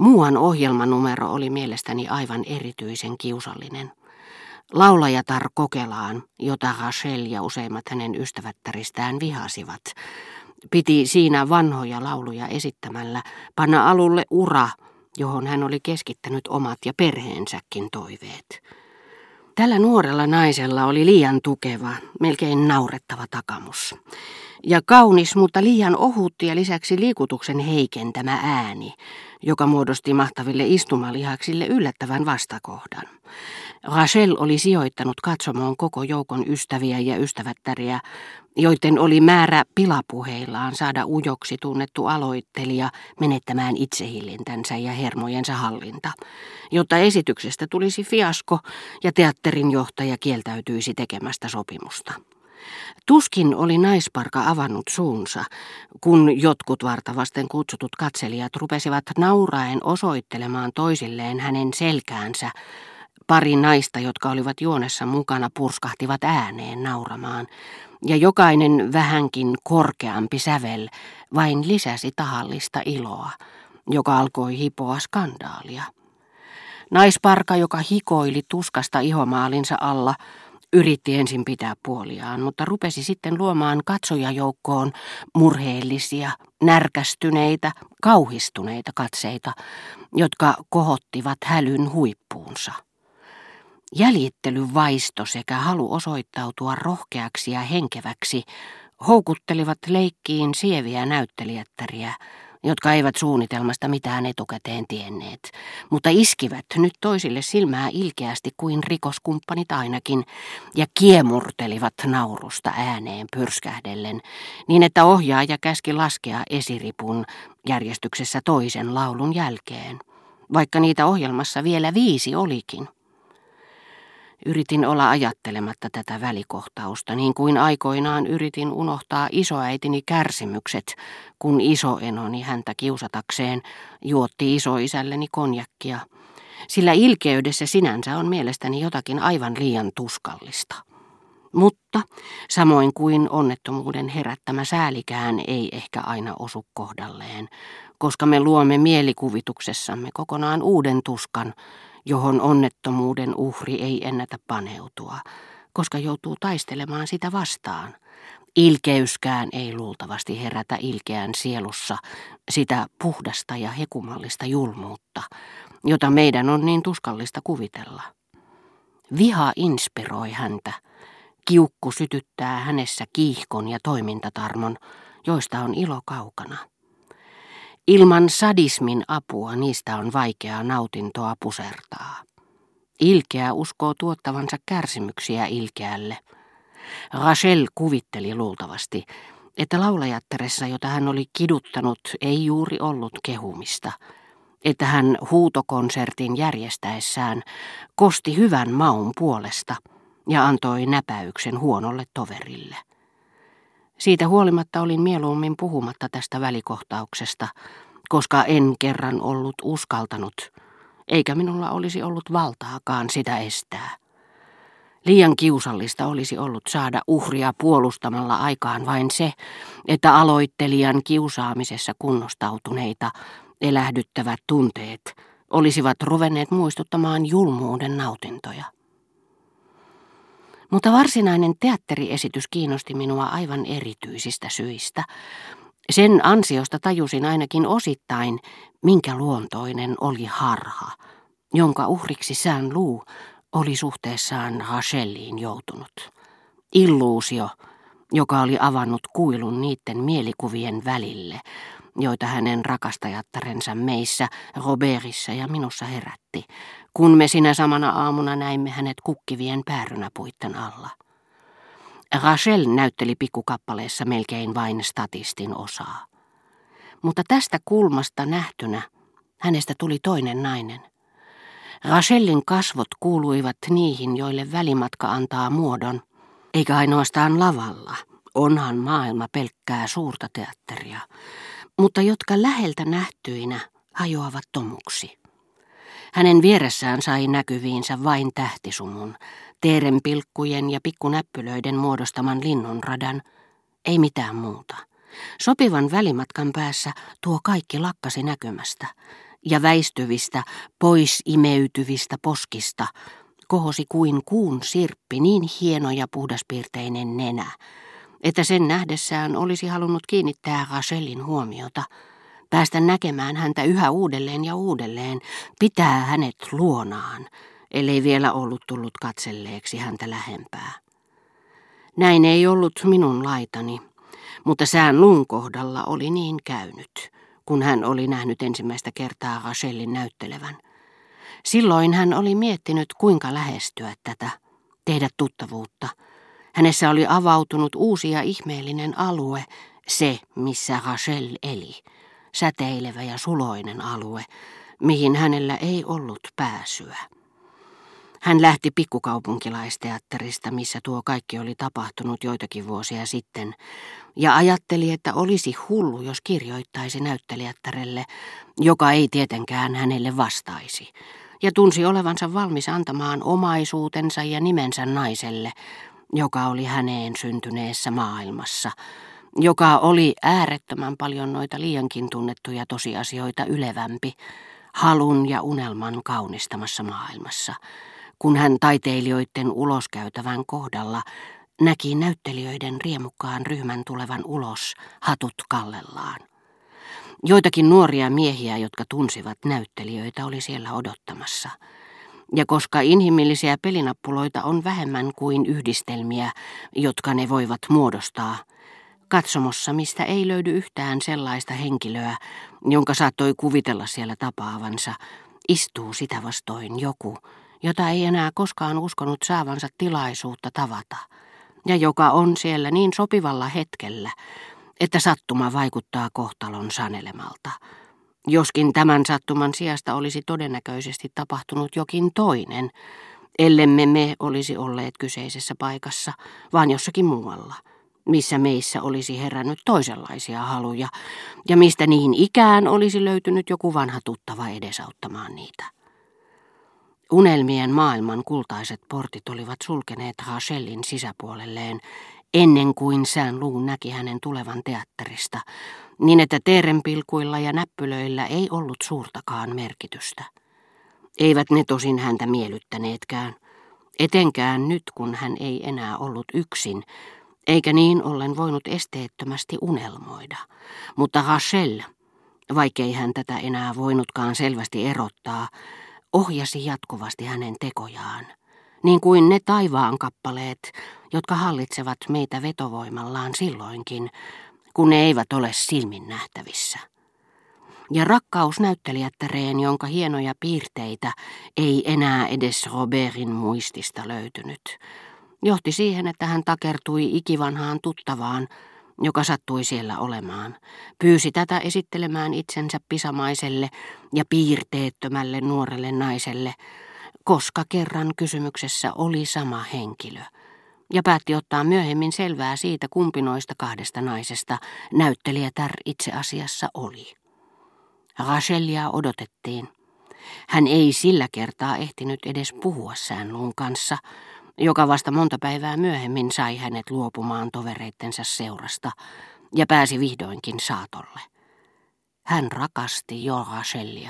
Muuan ohjelmanumero oli mielestäni aivan erityisen kiusallinen. Laulajatar Kokelaan, jota Rachel ja useimmat hänen ystävättäristään vihasivat, piti siinä vanhoja lauluja esittämällä panna alulle ura, johon hän oli keskittänyt omat ja perheensäkin toiveet. Tällä nuorella naisella oli liian tukeva, melkein naurettava takamus. Ja kaunis, mutta liian ohut ja lisäksi liikutuksen heikentämä ääni, joka muodosti mahtaville istumalihaksille yllättävän vastakohdan. Rachel oli sijoittanut katsomoon koko joukon ystäviä ja ystävättäriä, joiden oli määrä pilapuheillaan saada ujoksi tunnettu aloittelija menettämään itsehillintänsä ja hermojensa hallinta, jotta esityksestä tulisi fiasko ja teatterin johtaja kieltäytyisi tekemästä sopimusta. Tuskin oli naisparka avannut suunsa, kun jotkut vartavasten kutsutut katselijat rupesivat nauraen osoittelemaan toisilleen hänen selkäänsä. Pari naista, jotka olivat juonessa mukana, purskahtivat ääneen nauramaan, ja jokainen vähänkin korkeampi sävel vain lisäsi tahallista iloa, joka alkoi hipoa skandaalia. Naisparka, joka hikoili tuskasta ihomaalinsa alla, yritti ensin pitää puoliaan, mutta rupesi sitten luomaan katsojajoukkoon murheellisia, närkästyneitä, kauhistuneita katseita, jotka kohottivat hälyn huippuunsa. Jäljittelyvaisto sekä halu osoittautua rohkeaksi ja henkeväksi houkuttelivat leikkiin sieviä näyttelijättäriä, jotka eivät suunnitelmasta mitään etukäteen tienneet, mutta iskivät nyt toisille silmää ilkeästi kuin rikoskumppanit ainakin, ja kiemurtelivat naurusta ääneen pyrskähdellen, niin että ohjaaja käski laskea esiripun järjestyksessä toisen laulun jälkeen, vaikka niitä ohjelmassa vielä 5 olikin. Yritin olla ajattelematta tätä välikohtausta, niin kuin aikoinaan yritin unohtaa isoäitini kärsimykset, kun isoenoni häntä kiusatakseen juotti isoisälleni konjakkia, sillä ilkeydessä sinänsä on mielestäni jotakin aivan liian tuskallista. Mutta samoin kuin onnettomuuden herättämä säälikään ei ehkä aina osu kohdalleen, koska me luomme mielikuvituksessamme kokonaan uuden tuskan, johon onnettomuuden uhri ei ennätä paneutua, koska joutuu taistelemaan sitä vastaan. Ilkeyskään ei luultavasti herätä ilkeän sielussa sitä puhdasta ja hekumallista julmuutta, jota meidän on niin tuskallista kuvitella. Viha inspiroi häntä. Kiukku sytyttää hänessä kiihkon ja toimintatarmon, joista on ilo kaukana. Ilman sadismin apua niistä on vaikeaa nautintoa pusertaa. Ilkeä uskoo tuottavansa kärsimyksiä ilkeälle. Rachel kuvitteli luultavasti, että laulajattaressa, jota hän oli kiduttanut, ei juuri ollut kehumista. Että hän huutokonsertin järjestäessään kosti hyvän maun puolesta ja antoi näpäyksen huonolle toverille. Siitä huolimatta olin mieluummin puhumatta tästä välikohtauksesta, koska en kerran ollut uskaltanut, eikä minulla olisi ollut valtaakaan sitä estää. Liian kiusallista olisi ollut saada uhria puolustamalla aikaan vain se, että aloittelijan kiusaamisessa kunnostautuneita elähdyttävät tunteet olisivat ruvenneet muistuttamaan julmuuden nautintoja. Mutta varsinainen teatteriesitys kiinnosti minua aivan erityisistä syistä. Sen ansiosta tajusin ainakin osittain, minkä luontoinen oli harha, jonka uhriksi Saint Lou oli suhteessaan Racheliin joutunut. Illuusio, joka oli avannut kuilun niiden mielikuvien välille, joita hänen rakastajattarensa meissä, Robertissa ja minussa herätti, kun me sinä samana aamuna näimme hänet kukkivien päärynäpuitten alla. Rachel näytteli pikkukappaleessa melkein vain statistin osaa. Mutta tästä kulmasta nähtynä hänestä tuli toinen nainen. Rachelin kasvot kuuluivat niihin, joille välimatka antaa muodon, eikä ainoastaan lavalla, onhan maailma pelkkää suurta teatteria, mutta jotka läheltä nähtyinä hajoavat tomuksi. Hänen vieressään sai näkyviinsä vain tähtisumun, teerenpilkkujen ja pikkunäppylöiden muodostaman linnunradan, ei mitään muuta. Sopivan välimatkan päässä tuo kaikki lakkasi näkymästä, ja väistyvistä, pois imeytyvistä poskista kohosi kuin kuun sirppi niin hieno ja puhdaspiirteinen nenä, että sen nähdessään olisi halunnut kiinnittää Rachelin huomiota, päästä näkemään häntä yhä uudelleen ja uudelleen, pitää hänet luonaan, ellei vielä ollut tullut katselleeksi häntä lähempää. Näin ei ollut minun laitani, mutta sään luun kohdalla oli niin käynyt, kun hän oli nähnyt ensimmäistä kertaa Rachelin näyttelevän. Silloin hän oli miettinyt, kuinka lähestyä tätä, tehdä tuttavuutta. Hänessä oli avautunut uusi ja ihmeellinen alue, se missä Rachel eli, säteilevä ja suloinen alue, mihin hänellä ei ollut pääsyä. Hän lähti pikkukaupunkilaisteatterista, missä tuo kaikki oli tapahtunut joitakin vuosia sitten, ja ajatteli, että olisi hullu, jos kirjoittaisi näyttelijättärelle, joka ei tietenkään hänelle vastaisi, ja tunsi olevansa valmis antamaan omaisuutensa ja nimensä naiselle, joka oli häneen syntyneessä maailmassa, joka oli äärettömän paljon noita liiankin tunnettuja tosiasioita ylevämpi, halun ja unelman kaunistamassa maailmassa, kun hän taiteilijoiden uloskäytävän kohdalla näki näyttelijöiden riemukkaan ryhmän tulevan ulos hatut kallellaan. Joitakin nuoria miehiä, jotka tunsivat näyttelijöitä, oli siellä odottamassa. Ja koska inhimillisiä pelinappuloita on vähemmän kuin yhdistelmiä, jotka ne voivat muodostaa, katsomossa, mistä ei löydy yhtään sellaista henkilöä, jonka saattoi kuvitella siellä tapaavansa, istuu sitä vastoin joku, jota ei enää koskaan uskonut saavansa tilaisuutta tavata, ja joka on siellä niin sopivalla hetkellä, että sattuma vaikuttaa kohtalon sanelemalta. Joskin tämän sattuman sijasta olisi todennäköisesti tapahtunut jokin toinen, ellemme me olisi olleet kyseisessä paikassa, vaan jossakin muualla, missä meissä olisi herännyt toisenlaisia haluja, ja mistä niin ikään olisi löytynyt joku vanha tuttava edesauttamaan niitä. Unelmien maailman kultaiset portit olivat sulkeneet Rachelin sisäpuolelleen, ennen kuin sään luu näki hänen tulevan teatterista, niin että teerenpilkuilla ja näppylöillä ei ollut suurtakaan merkitystä. Eivät ne tosin häntä miellyttäneetkään, etenkään nyt kun hän ei enää ollut yksin, eikä niin ollen voinut esteettömästi unelmoida. Mutta Rachel, vaikkei hän tätä enää voinutkaan selvästi erottaa, ohjasi jatkuvasti hänen tekojaan, niin kuin ne taivaan kappaleet, jotka hallitsevat meitä vetovoimallaan silloinkin, kun ne eivät ole silmin nähtävissä. Ja rakkaus näyttelijättäreen, jonka hienoja piirteitä ei enää edes Robertin muistista löytynyt, johti siihen, että hän takertui ikivanhaan tuttavaan, joka sattui siellä olemaan, pyysi tätä esittelemään itsensä pisamaiselle ja piirteettömälle nuorelle naiselle, koska kerran kysymyksessä oli sama henkilö, ja päätti ottaa myöhemmin selvää siitä, kumpi noista kahdesta naisesta näyttelijätär itse asiassa oli. Rachelia odotettiin. Hän ei sillä kertaa ehtinyt edes puhua säänluun kanssa, joka vasta monta päivää myöhemmin sai hänet luopumaan tovereittensa seurasta ja pääsi vihdoinkin saatolle. Hän rakasti jo Rachelia.